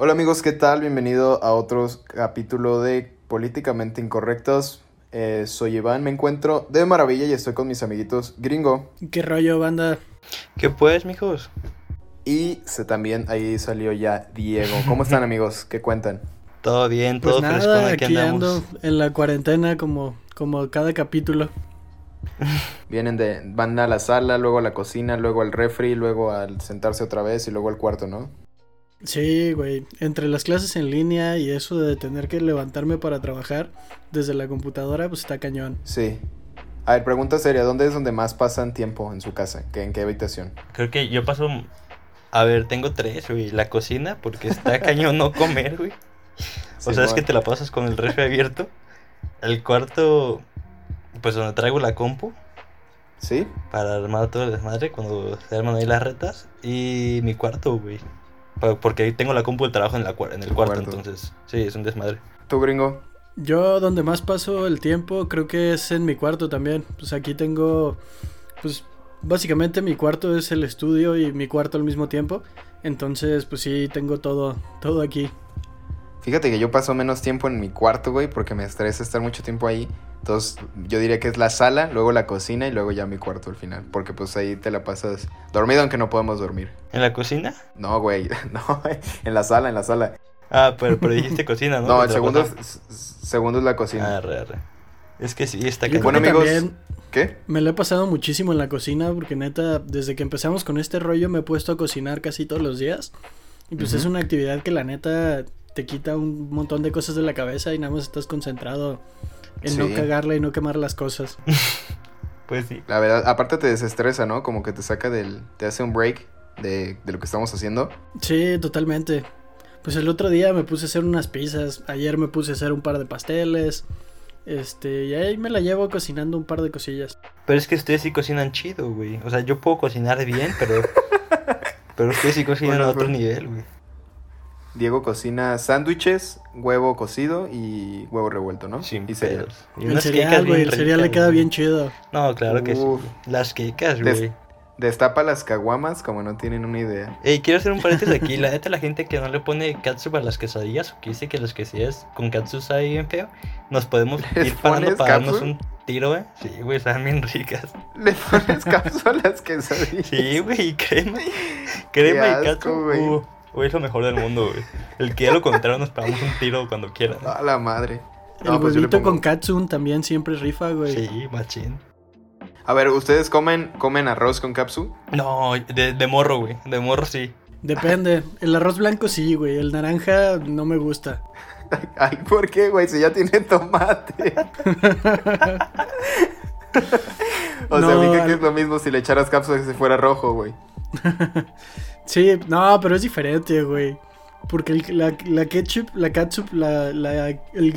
Hola amigos, ¿qué tal? Bienvenido a otro capítulo de Políticamente Incorrectos. Soy Iván, me encuentro de maravilla y estoy con mis amiguitos Gringo. ¿Qué rollo, banda? ¿Qué pues, mijos? Y también ahí salió ya Diego. ¿Cómo están, amigos? ¿Qué cuentan? Todo bien, todo pues fresco, nada, aquí andamos. Ando en la cuarentena como cada capítulo. Van a la sala, luego a la cocina, luego al refri, luego al sentarse otra vez y luego al cuarto, ¿no? Sí, güey, entre las clases en línea y eso de tener que levantarme para trabajar desde la computadora, pues está cañón. Sí. A ver, pregunta seria, ¿dónde es donde más pasan tiempo en su casa? ¿En qué habitación? Creo que yo paso... A ver, tengo tres, güey, la cocina, porque está cañón no comer, güey. Sí, o sea, bueno. Es que te la pasas con el refri abierto. El cuarto, pues donde traigo la compu. ¿Sí? Para armar todo el desmadre cuando se arman ahí las retas. Y mi cuarto, güey. Porque ahí tengo la compu del trabajo en el cuarto, entonces sí, es un desmadre. ¿Tú, Gringo? Yo donde más paso el tiempo creo que es en mi cuarto también. Pues aquí tengo, pues básicamente mi cuarto es el estudio y mi cuarto al mismo tiempo. Entonces pues sí, tengo todo aquí. Fíjate que yo paso menos tiempo en mi cuarto, güey, porque me estresa estar mucho tiempo ahí. Entonces yo diría que es la sala, luego la cocina y luego ya mi cuarto al final. Porque pues ahí te la pasas dormido, aunque no podemos dormir. ¿En la cocina? No, güey, no, en la sala. Ah, pero dijiste cocina, ¿no? No, el segundo es la cocina. Ah, re. Es que sí, está cañón. Bueno, amigos, ¿qué? Me lo he pasado muchísimo en la cocina porque neta, desde que empezamos con este rollo me he puesto a cocinar casi todos los días. Y pues es una actividad que la neta... te quita un montón de cosas de la cabeza y nada más estás concentrado en no cagarla y no quemar las cosas. Pues sí. La verdad, aparte te desestresa, ¿no? Como que te saca te hace un break de lo que estamos haciendo. Sí, totalmente. Pues el otro día me puse a hacer unas pizzas, ayer me puse a hacer un par de pasteles, y ahí me la llevo cocinando un par de cosillas. Pero es que ustedes sí cocinan chido, güey. O sea, yo puedo cocinar bien, pero ustedes sí cocinan a otro nivel, güey. Diego cocina sándwiches, huevo cocido y huevo revuelto, ¿no? Sin y cereal. Y el cereal, güey, el cereal le queda bien chido. No, claro que sí. Las quecas, güey. Destapa las caguamas como no tienen una idea. Quiero hacer un paréntesis aquí. La neta, la gente que no le pone catsup a las quesadillas o que dice que las quesadillas con catsup saben bien feo, nos podemos ir parando para darnos un tiro, ¿eh? Sí, güey, están bien ricas. ¿Le pones catsup a las quesadillas? Sí, güey, crema y catsup, güey. Güey, es lo mejor del mundo, güey. El que ya lo contrario nos pegamos un tiro cuando quieran. A la madre. No, el huevito pues con catsup también siempre rifa, güey. Sí, machín. A ver, ¿ustedes comen arroz con catsup? No, de morro, güey. De morro sí. Depende. El arroz blanco sí, güey. El naranja no me gusta. Ay, ¿por qué, güey? Si ya tiene tomate. O sea, vi que es lo mismo si le echaras catsup que si fuera rojo, güey. Sí, no, pero es diferente, güey. Porque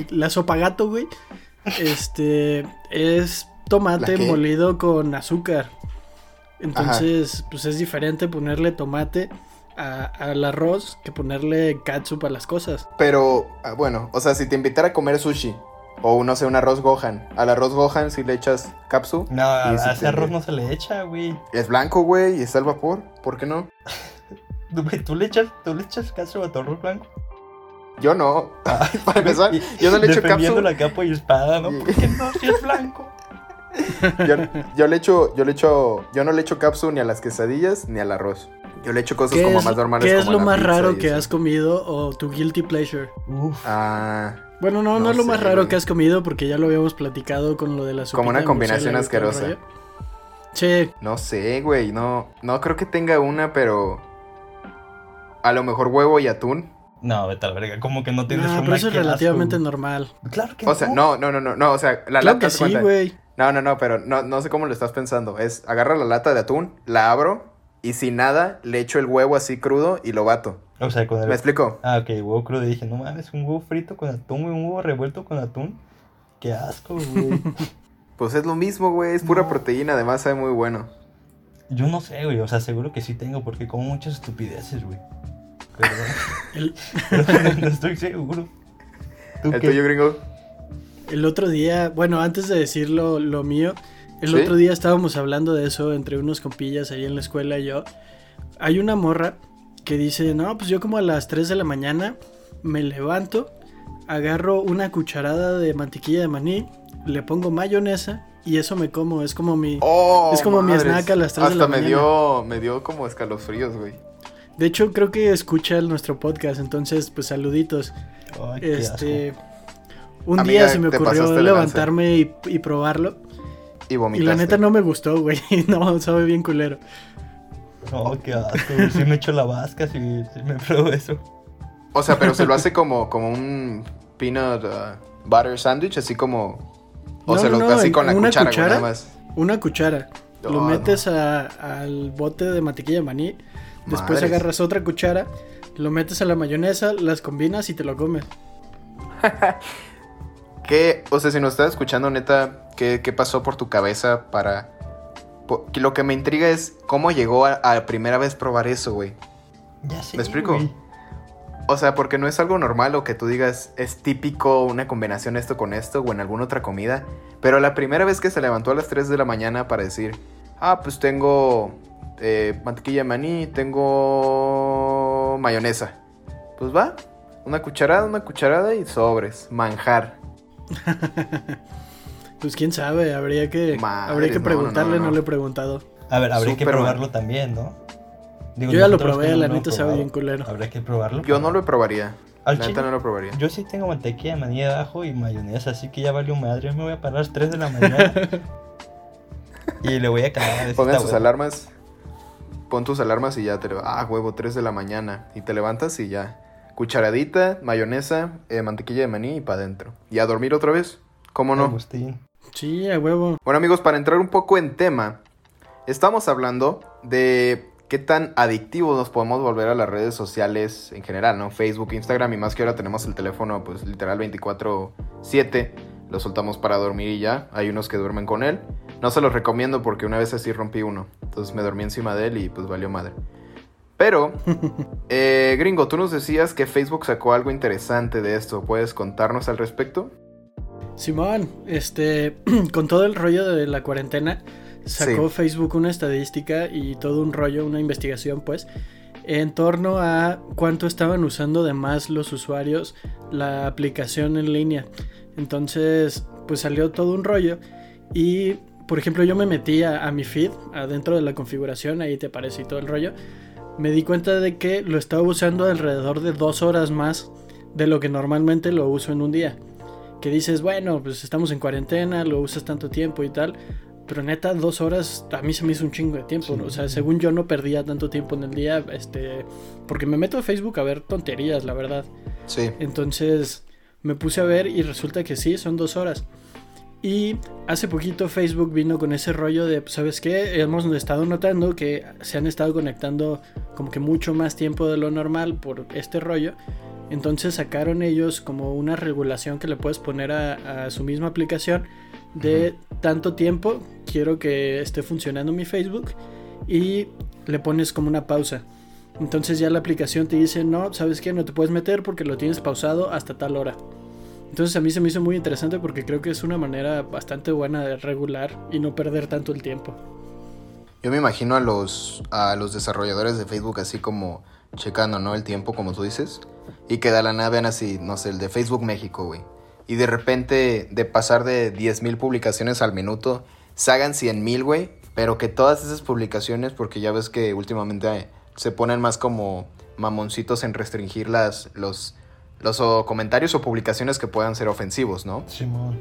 la sopagato, güey, es tomate molido con azúcar. Entonces, ajá, pues es diferente ponerle tomate al arroz que ponerle catsup a las cosas. Pero, bueno, o sea, si te invitara a comer sushi o, no sé, un arroz Gohan. Al arroz Gohan si le echas catsup. No, a ese arroz no se le echa, güey. Es blanco, güey, y está al vapor, ¿por qué no? ¿Tú le echas catsup a tu arroz blanco? Yo no. Para empezar, yo no le echo catsup. Defendiendo la capa y espada, ¿no? ¿Por qué no? Si es blanco. Yo no le echo catsup ni a las quesadillas ni al arroz. Yo le echo cosas como más normales. ¿Qué es lo más raro que has comido o tu guilty pleasure? Uf. Bueno, no es lo más raro que has comido porque ya lo habíamos platicado con lo de la sopita. Como una combinación asquerosa. Sí. No sé, güey, no creo que tenga una, pero a lo mejor huevo y atún. No, vete a la verga, como que no tienes una. No, pero eso es relativamente normal. Claro que no. O sea, no, o sea, la lata se cuenta. Sí, güey. No, pero no sé cómo lo estás pensando. Es agarra la lata de atún, la abro y sin nada le echo el huevo así crudo y lo bato. O sea, con el... ¿Me explico? Ah, ok, huevo crudo. Dije, no mames, un huevo frito con atún, un huevo revuelto con atún. Qué asco, güey. Pues es lo mismo, güey, es pura proteína, además sabe muy bueno. Yo no sé, güey, o sea, seguro que sí tengo porque como muchas estupideces, güey. Pero no estoy seguro. ¿El tuyo, Gringo? El otro día, bueno, antes de decir lo mío, otro día estábamos hablando de eso entre unos compillas ahí en la escuela y yo. Hay una morra que dice, no, pues yo como a las 3 de la mañana me levanto, agarro una cucharada de mantequilla de maní, le pongo mayonesa y eso me como, es como mi mi snack a las 3 de la mañana. Hasta me dio como escalofríos, güey. De hecho, creo que escucha nuestro podcast, entonces, pues, saluditos. Ay, un amiga, día se me ocurrió levantarme y probarlo. Y vomitaste. Y la neta no me gustó, güey. No, sabe bien culero. Oh, qué asco, güey. Sí me echo la vasca, sí me pruebo eso. O sea, pero se lo hace como un peanut butter sandwich, así como... O no, se lo hace así con la cuchara, nada más. Una cuchara. Lo metes al bote de mantequilla de maní. Después agarras otra cuchara, lo metes a la mayonesa, las combinas y te lo comes. ¿Qué? O sea, si nos estás escuchando, neta, ¿qué pasó por tu cabeza para...? Lo que me intriga es cómo llegó a la primera vez probar eso, güey. Ya sé, ¿me explico? Güey. O sea, porque no es algo normal o que tú digas, es típico una combinación esto con esto o en alguna otra comida. Pero la primera vez que se levantó a las 3 de la mañana para decir, pues tengo... mantequilla de maní, tengo mayonesa. Pues va, una cucharada y sobres, manjar. Pues quién sabe, habría que preguntarle, no le he preguntado. A ver, habría que probarlo también, ¿no? Digo, yo ya lo probé, la neta sabe bien culero. Habría que probarlo. Yo no lo probaría. La neta no lo probaría. Yo sí tengo mantequilla de maní abajo y mayonesa, así que ya valió madre, yo me voy a parar a las 3 de la mañana. Y le voy a cagar. Pongan sus alarmas. Pon tus alarmas y ya te levantas. Huevo, 3 de la mañana. Y te levantas y ya. Cucharadita, mayonesa, mantequilla de maní y para adentro. Y a dormir otra vez. ¿Cómo no? Agustín. Sí, a huevo. Bueno, amigos, para entrar un poco en tema, estamos hablando de qué tan adictivos nos podemos volver a las redes sociales en general, ¿no? Facebook, Instagram y más que ahora tenemos el teléfono, pues literal 24/7. Lo soltamos para dormir y ya. Hay unos que duermen con él. No se los recomiendo porque una vez así rompí uno. Entonces me dormí encima de él y pues valió madre. Pero, Gringo, tú nos decías que Facebook sacó algo interesante de esto. ¿Puedes contarnos al respecto? Simón, con todo el rollo de la cuarentena, sacó Facebook una estadística y todo un rollo, una investigación, pues, en torno a cuánto estaban usando de más los usuarios la aplicación en línea. Entonces, pues salió todo un rollo y... Por ejemplo, yo me metí a mi feed, adentro de la configuración, ahí te aparece y todo el rollo. Me di cuenta de que lo estaba usando alrededor de 2 horas más de lo que normalmente lo uso en un día. Que dices, bueno, pues estamos en cuarentena, lo usas tanto tiempo y tal. Pero neta, 2 horas a mí se me hizo un chingo de tiempo. Sí. O sea, según yo no perdía tanto tiempo en el día, porque me meto a Facebook a ver tonterías, la verdad. Sí. Entonces me puse a ver y resulta que sí, son 2 horas. Y hace poquito Facebook vino con ese rollo de, ¿sabes qué? Hemos estado notando que se han estado conectando como que mucho más tiempo de lo normal por este rollo. Entonces sacaron ellos como una regulación que le puedes poner a su misma aplicación de tanto tiempo, quiero que esté funcionando mi Facebook, y le pones como una pausa. Entonces ya la aplicación te dice, no, ¿sabes qué? No te puedes meter porque lo tienes pausado hasta tal hora. Entonces a mí se me hizo muy interesante porque creo que es una manera bastante buena de regular y no perder tanto el tiempo. Yo me imagino a los desarrolladores de Facebook así como checando, ¿no? El tiempo, como tú dices. Y que de la nada vean así, no sé, el de Facebook México, güey. Y de repente de pasar de 10,000 publicaciones al minuto, se hagan 100,000, güey. Pero que todas esas publicaciones, porque ya ves que últimamente se ponen más como mamoncitos en restringir los comentarios o publicaciones que puedan ser ofensivos, ¿no? Simón.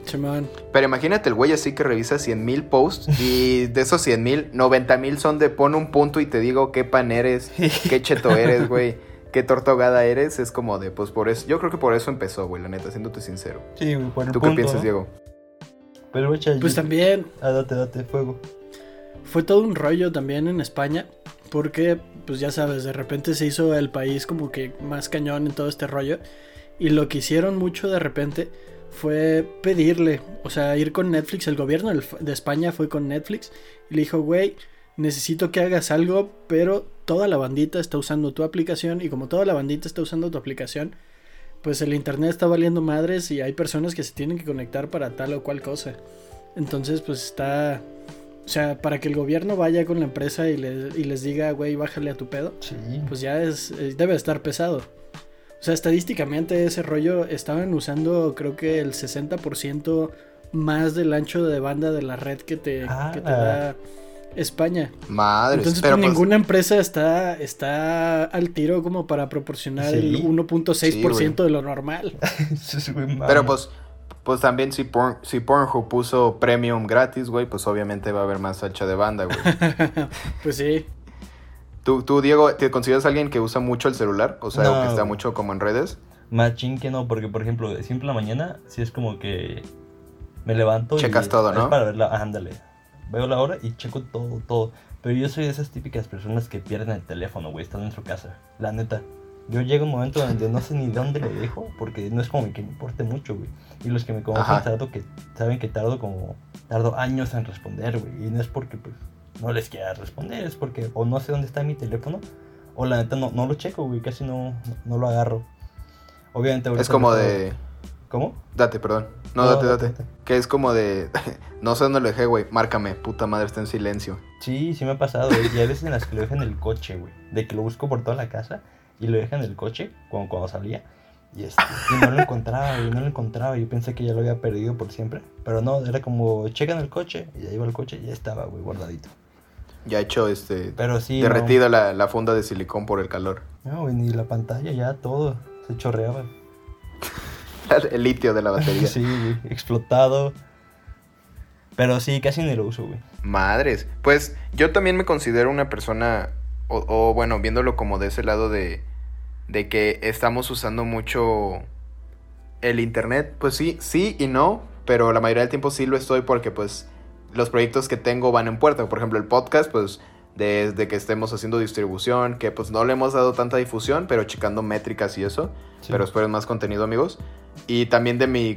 Pero imagínate el güey así que revisa 100,000 posts y de esos 100,000, 90,000 son de pon un punto y te digo qué pan eres, qué cheto eres, güey, qué torta ahogada eres. Es como de, pues por eso, yo creo que por eso empezó, güey, la neta, siéndote sincero. Sí, güey, por el ¿Tú punto, qué piensas, Diego? Pero echa pues también... date fuego. Fue todo un rollo también en España porque, pues ya sabes, de repente se hizo el país como que más cañón en todo este rollo. Y lo que hicieron mucho de repente fue pedirle, o sea, ir con Netflix. El gobierno de España fue con Netflix y le dijo, güey, necesito que hagas algo, pero toda la bandita está usando tu aplicación. Y como toda la bandita está usando tu aplicación, pues el internet está valiendo madres y hay personas que se tienen que conectar para tal o cual cosa. Entonces, pues está sea, para que el gobierno vaya con la empresa y les diga, güey, bájale a tu pedo, sí, pues ya es, debe estar pesado. O sea, estadísticamente ese rollo estaban usando, creo que el 60% más del ancho de banda de la red que te da España. Madre. Entonces, pero pues, ninguna empresa está al tiro como para proporcionar, sí, el 1.6% sí, de lo normal. Eso es muy mal. Pero pues también si Pornhub puso premium gratis, güey, pues obviamente va a haber más ancho de banda, güey. Pues sí. ¿Tú, Diego, te consideras alguien que usa mucho el celular? O sea, no, que está mucho como en redes. Machín que no, porque por ejemplo, siempre en la mañana, si es como que me levanto. Checas y todo, ¿no? Para verla, ándale. Veo la hora y checo todo. Pero yo soy de esas típicas personas que pierden el teléfono, güey, están en su casa. La neta. Yo llego a un momento donde no sé ni dónde lo dejo, porque no es como que me importe mucho, güey. Y los que me conocen que saben que tardo años en responder, güey. Y no es porque pues no les quiera responder, es porque o no sé dónde está mi teléfono, o la neta no lo checo, güey, casi no lo agarro. Obviamente es como de... ¿Cómo? Date, perdón. No, date. Que es como de... no sé dónde lo dejé, güey. Márcame, puta madre, está en silencio. Sí, sí me ha pasado, güey. Y hay veces en las que lo dejo en el coche, güey. De que lo busco por toda la casa y lo dejo en el coche cuando salía. Y no lo encontraba. Yo pensé que ya lo había perdido por siempre. Pero no, era como... checa en el coche. Y ya iba al coche y ya estaba, güey, guardadito. Ya hecho, pero sí, derretida no, la funda de silicón por el calor. No, güey, ni la pantalla, ya todo. Se chorreaba. El litio de la batería. Sí, explotado. Pero sí, casi ni lo uso, güey. Madres. Pues yo también me considero una persona, o bueno, viéndolo como de ese lado de que estamos usando mucho el internet. Pues sí y no, pero la mayoría del tiempo sí lo estoy porque pues los proyectos que tengo van en puerta. Por ejemplo, el podcast, pues desde que estemos haciendo distribución, que pues no le hemos dado tanta difusión, pero checando métricas y eso, sí. Pero esperen más contenido, amigos. Y también de mis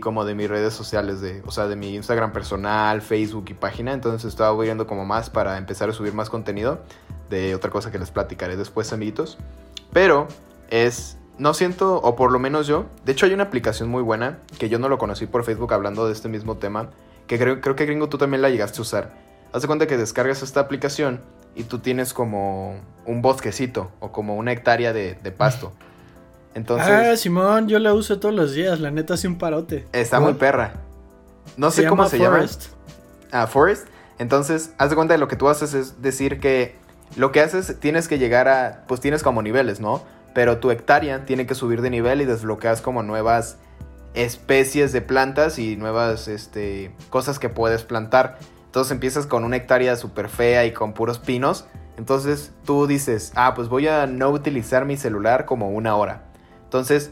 redes sociales, o sea, de mi Instagram personal, Facebook y página. Entonces estaba viendo como más para empezar a subir más contenido de otra cosa que les platicaré después, amiguitos. Pero no siento, o por lo menos yo, de hecho hay una aplicación muy buena que yo no lo conocí por Facebook hablando de este mismo tema, que creo que, Gringo, tú también la llegaste a usar. Haz de cuenta que descargas esta aplicación y tú tienes como un bosquecito o como una hectárea de pasto. Entonces, Simón, yo la uso todos los días, la neta hace un parote. Está muy perra. No sé cómo se llama. Forest. Entonces, haz de cuenta de lo que tú haces es decir que lo que haces tienes que llegar a, pues tienes como niveles, ¿no? Pero tu hectárea tiene que subir de nivel y desbloqueas como nuevas especies de plantas y nuevas cosas que puedes plantar. Entonces empiezas con una hectárea súper fea y con puros pinos. Entonces tú dices, pues voy a no utilizar mi celular como una hora. Entonces,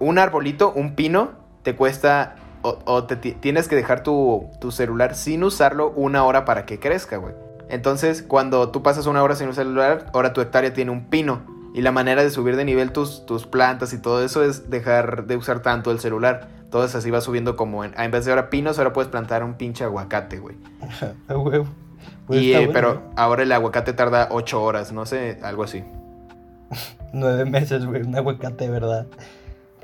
un arbolito, un pino, te cuesta... tienes que dejar tu celular sin usarlo una hora para que crezca, güey. Entonces, cuando tú pasas una hora sin un celular, ahora tu hectárea tiene un pino. Y la manera de subir de nivel tus plantas y todo eso es dejar de usar tanto el celular. Entonces así va subiendo como... en vez de ahora pinos, ahora puedes plantar un pinche aguacate, güey. A huevo. Pues pero ahora el aguacate tarda 8 horas, no sé, algo así. 9 meses, güey, un aguacate, ¿verdad?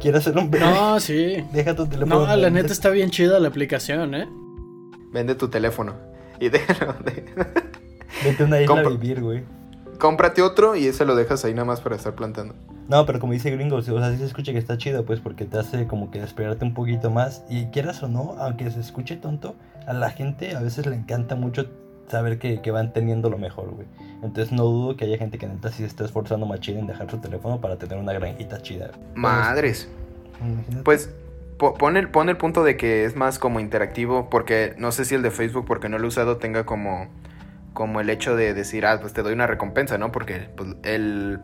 ¿Quieres hacer un bebé? No, sí. Deja tu teléfono. No, la neta está bien chida la aplicación, ¿eh? Vende tu teléfono y déjalo. Vete a una isla a vivir, güey. Cómprate otro y ese lo dejas ahí nada más para estar plantando. No, pero como dice Gringo, o sea, sí se escucha que está chido, pues, porque te hace como que esperarte un poquito más. Y quieras o no, aunque se escuche tonto, a la gente a veces le encanta mucho saber que van teniendo lo mejor, güey. Entonces no dudo que haya gente que neta sí se está esforzando machín en dejar su teléfono para tener una granjita chida. Madres. Imagínate. Pues pon el punto de que es más como interactivo, porque no sé si el de Facebook, porque no lo he usado, tenga como el hecho de decir, pues te doy una recompensa, ¿no? Porque pues, el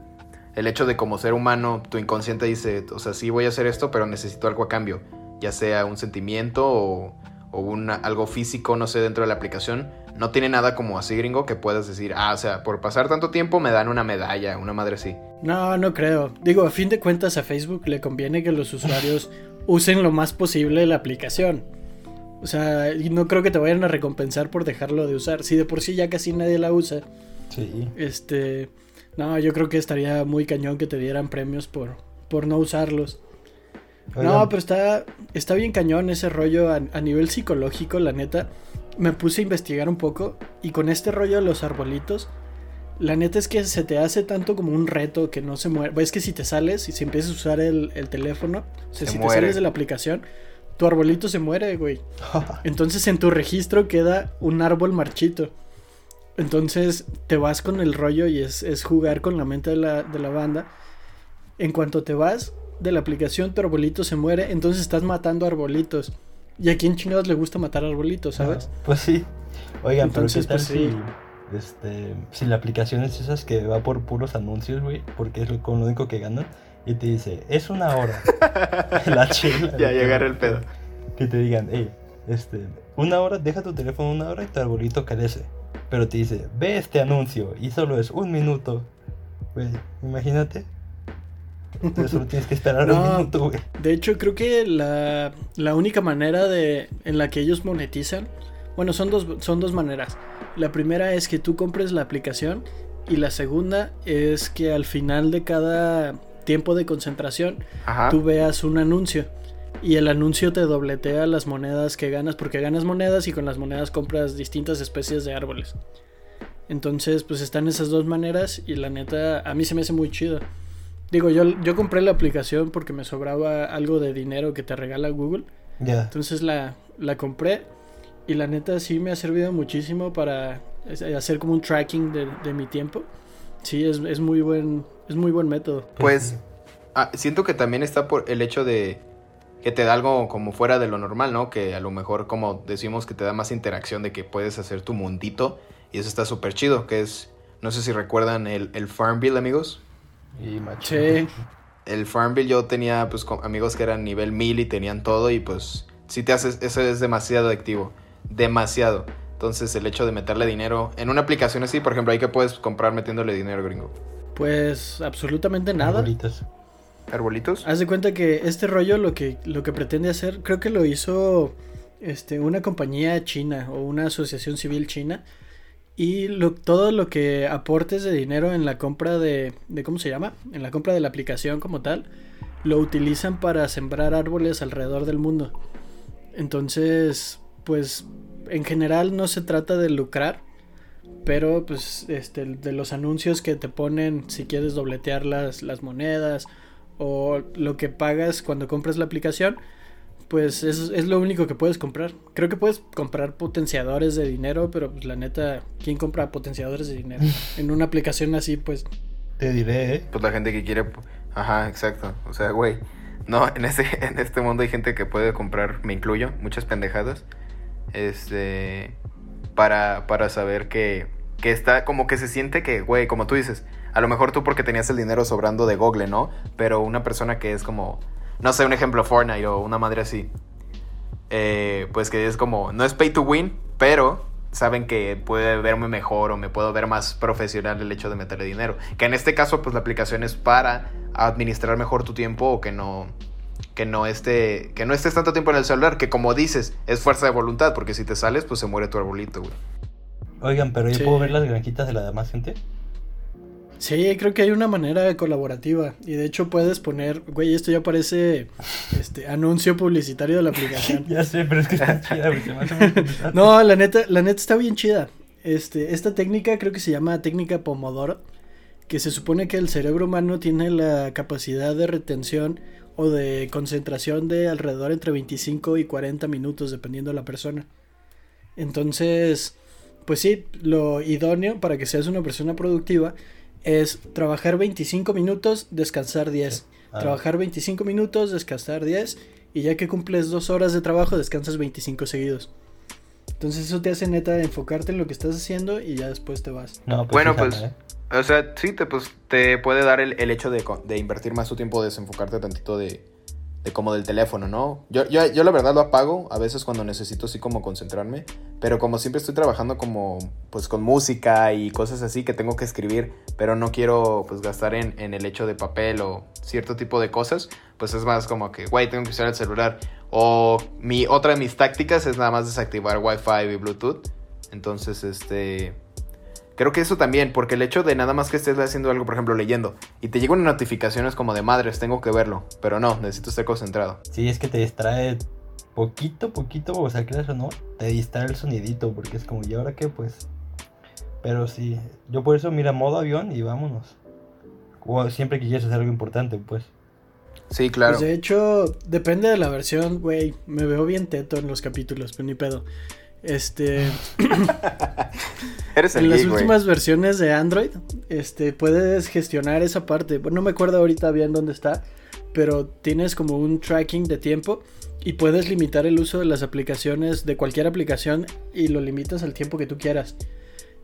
hecho de como ser humano, tu inconsciente dice, o sea, sí voy a hacer esto, pero necesito algo a cambio, ya sea un sentimiento o algo físico, no sé, dentro de la aplicación. No tiene nada como así, Gringo, que puedas decir, o sea, por pasar tanto tiempo me dan una medalla, una madre así. No creo. Digo, a fin de cuentas a Facebook le conviene que los usuarios usen lo más posible la aplicación. O sea, no creo que te vayan a recompensar por dejarlo de usar. Si de por sí ya casi nadie la usa. Sí. No, yo creo que estaría muy cañón que te dieran premios por no usarlos. Oigan. No, pero está bien cañón ese rollo a nivel psicológico, la neta. me puse a investigar un poco y con este rollo de los arbolitos, la neta es que se te hace tanto como un reto que no se mueve. Es que si te sales y si empiezas a usar el teléfono, o sea, si te sales de la aplicación, tu arbolito se muere, güey. Entonces en tu registro queda un árbol marchito. Entonces te vas con el rollo y es jugar con la mente de la banda. En cuanto te vas de la aplicación, tu arbolito se muere, entonces estás matando arbolitos. ¿Y a quién chingados le gusta matar arbolitos, sabes? Ah, pues sí. Oigan, entonces, pero ¿qué tal pues, si, si la aplicación es esas que va por puros anuncios, güey? Porque es con lo único que ganan. Y te dice, es una hora. La chela. Ya agarré el pedo. Que te digan, hey, una hora, deja tu teléfono una hora y tu arbolito carece. Pero te dice, ve este anuncio y solo es 1 minuto. Güey, imagínate. Entonces solo tienes que esperar un minuto, güey. De hecho, creo que la única manera en la que ellos monetizan, bueno, son dos maneras. La primera es que tú compres la aplicación y la segunda es que al final de cada tiempo de concentración, ajá, tú veas un anuncio y el anuncio te dobletea las monedas que ganas, porque ganas monedas y con las monedas compras distintas especies de árboles. Entonces, pues están esas dos maneras y la neta, a mí se me hace muy chido. Digo, yo compré la aplicación porque me sobraba algo de dinero que te regala Google. Yeah. Entonces la compré y la neta sí me ha servido muchísimo para hacer como un tracking de mi tiempo. Sí, es muy buen método. Pues siento que también está por el hecho de que te da algo como fuera de lo normal, ¿no? Que a lo mejor, como decimos, que te da más interacción, de que puedes hacer tu mundito y eso está súper chido, que es, no sé si recuerdan el Farmville, amigos. Y sí. El Farmville, yo tenía pues amigos que eran nivel 1000 y tenían todo y pues si te haces, eso es demasiado adictivo, demasiado. Entonces el hecho de meterle dinero en una aplicación así, por ejemplo, ahí que puedes comprar metiéndole dinero, Gringo. Pues absolutamente nada. Arbolitos. Haz de cuenta que este rollo lo que pretende hacer, creo que lo hizo una compañía china o una asociación civil china. Y todo lo que aportes de dinero en la compra de ¿cómo se llama? En la compra de la aplicación como tal, lo utilizan para sembrar árboles alrededor del mundo. Entonces, pues, en general no se trata de lucrar, pero, pues, de los anuncios que te ponen si quieres dobletear las monedas o lo que pagas cuando compras la aplicación, pues es lo único que puedes comprar. Creo que puedes comprar potenciadores de dinero, pero pues la neta, ¿quién compra potenciadores de dinero en una aplicación así? Pues te diré, pues la gente que quiere. Ajá, exacto. O sea, güey, no, en este mundo hay gente que puede comprar, me incluyo, muchas pendejadas para saber que está, como que se siente que, güey, como tú dices, a lo mejor tú porque tenías el dinero sobrando de Google, ¿no? Pero una persona que es como, no sé, un ejemplo, Fortnite o una madre así, pues que es como, no es pay to win, pero saben que puede verme mejor o me puedo ver más profesional el hecho de meterle dinero. Que en este caso, pues la aplicación es para administrar mejor tu tiempo o que no estés tanto tiempo en el celular, que como dices, es fuerza de voluntad, porque si te sales, pues se muere tu arbolito, güey. Oigan, pero ¿yo puedo ver las granjitas de la demás gente? Sí, creo que hay una manera colaborativa y de hecho puedes poner, güey, esto ya parece anuncio publicitario de la aplicación. Ya sé, pero es que está chida, güey, se me hace. No, la neta está bien chida. Esta técnica creo que se llama técnica Pomodoro, que se supone que el cerebro humano tiene la capacidad de retención o de concentración de alrededor entre 25 y 40 minutos, dependiendo de la persona. Entonces, pues sí, lo idóneo para que seas una persona productiva es trabajar 25 minutos, descansar 10. Ah. Trabajar 25 minutos, descansar 10. Y ya que cumples 2 horas de trabajo, descansas 25 seguidos. Entonces eso te hace neta enfocarte en lo que estás haciendo y ya después te vas. No, pues bueno, fíjate, pues, o sea, sí, te puede dar el hecho de invertir más tu tiempo, desenfocarte tantito de como del teléfono, ¿no? Yo la verdad lo apago a veces cuando necesito así como concentrarme, pero como siempre estoy trabajando como pues con música y cosas así que tengo que escribir, pero no quiero pues gastar en el hecho de papel o cierto tipo de cosas, pues es más como que, güey, tengo que usar el celular. O otra de mis tácticas es nada más desactivar Wi-Fi y Bluetooth. Entonces, creo que eso también, porque el hecho de nada más que estés haciendo algo, por ejemplo, leyendo, y te llega una notificación, es como de madres, tengo que verlo, pero no, necesito estar concentrado. Sí, es que te distrae poquito, o sea, creas o no, te distrae el sonidito, porque es como, ¿y ahora qué? Pues, pero sí, yo por eso, mira, modo avión y vámonos. O siempre que quieras hacer algo importante, pues. Sí, claro. Pues de hecho, depende de la versión, güey, me veo bien teto en los capítulos, pero ni pedo. Eres el en las geek, últimas versiones de Android, puedes gestionar esa parte. No me acuerdo ahorita bien dónde está, pero tienes como un tracking de tiempo y puedes limitar el uso de las aplicaciones, de cualquier aplicación, y lo limitas al tiempo que tú quieras.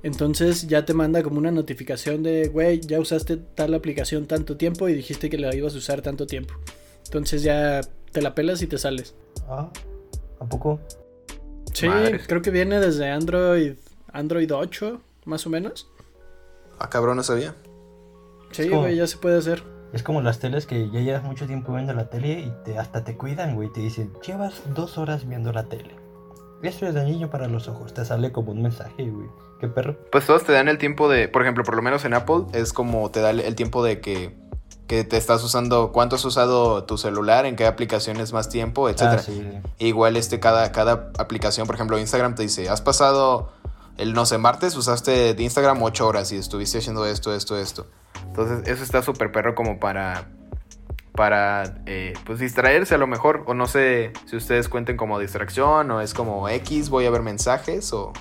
Entonces ya te manda como una notificación de, güey, ya usaste tal aplicación tanto tiempo y dijiste que la ibas a usar tanto tiempo. Entonces ya te la pelas y te sales. Ah, ¿a poco? Sí, madre. Creo que viene desde Android 8, más o menos. Ah, cabrón, no sabía. Sí, güey, ya se puede hacer. Es como las teles que ya llevas mucho tiempo viendo la tele y hasta te cuidan, güey, te dicen, llevas 2 horas viendo la tele. Eso es dañino para los ojos, te sale como un mensaje, güey. Qué perro. Pues todos te dan el tiempo de, por ejemplo, por lo menos en Apple, es como te da el tiempo de que te estás usando, cuánto has usado tu celular, en qué aplicaciones más tiempo, etcétera. Ah, sí. Igual cada aplicación, por ejemplo, Instagram te dice, has pasado, martes usaste de Instagram 8 horas y estuviste haciendo esto. Entonces eso está súper perro como para pues distraerse a lo mejor, o no sé si ustedes cuenten como distracción o es como X, voy a ver mensajes o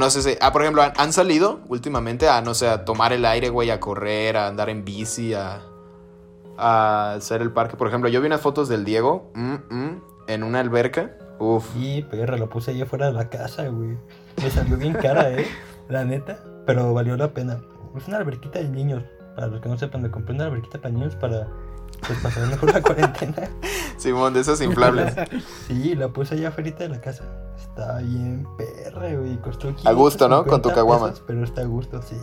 no sé si, por ejemplo, han salido últimamente a, no sé, a tomar el aire, güey, a correr, a andar en bici, a hacer el parque. Por ejemplo, yo vi unas fotos del Diego en una alberca. Uf. Sí, perra, lo puse allá fuera de la casa, güey. Me salió bien cara, la neta, pero valió la pena. Es una alberquita de niños, para los que no sepan, me compré una alberquita para niños para... pues pasar mejor la cuarentena. Simón, de esas inflables. Sí, la puse allá afuera de la casa. Está bien perra, güey. Costó a gusto, ¿no? Con tu caguama. Pero está a gusto, sí.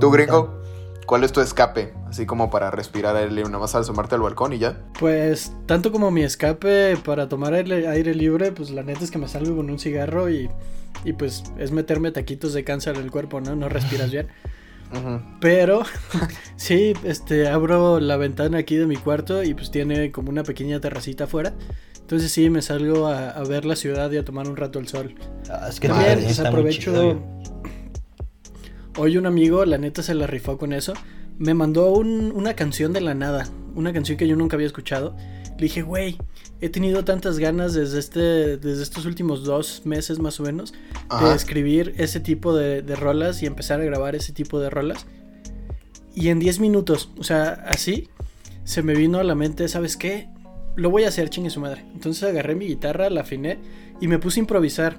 ¿Tú, Gringo? ¿Cuál es tu escape? Así como para respirar aire libre, nada más al asomarte al balcón y ya. Pues, tanto como mi escape para tomar aire libre, pues la neta es que me salgo con un cigarro y pues es meterme taquitos de cáncer en el cuerpo, ¿no? No respiras bien. Pero sí, abro la ventana aquí de mi cuarto y pues tiene como una pequeña terracita afuera. Entonces sí, me salgo a ver la ciudad y a tomar un rato el sol. Ah, es que también aprovecho. Hoy un amigo, la neta, se la rifó con eso. Me mandó una canción de la nada, una canción que yo nunca había escuchado. Le dije, güey, he tenido tantas ganas desde estos últimos 2 meses más o menos, de escribir ese tipo de rolas y empezar a grabar ese tipo de rolas. Y en 10 minutos, o sea, así, se me vino a la mente, ¿sabes qué? Lo voy a hacer, chingue su madre. Entonces agarré mi guitarra, la afiné y me puse a improvisar.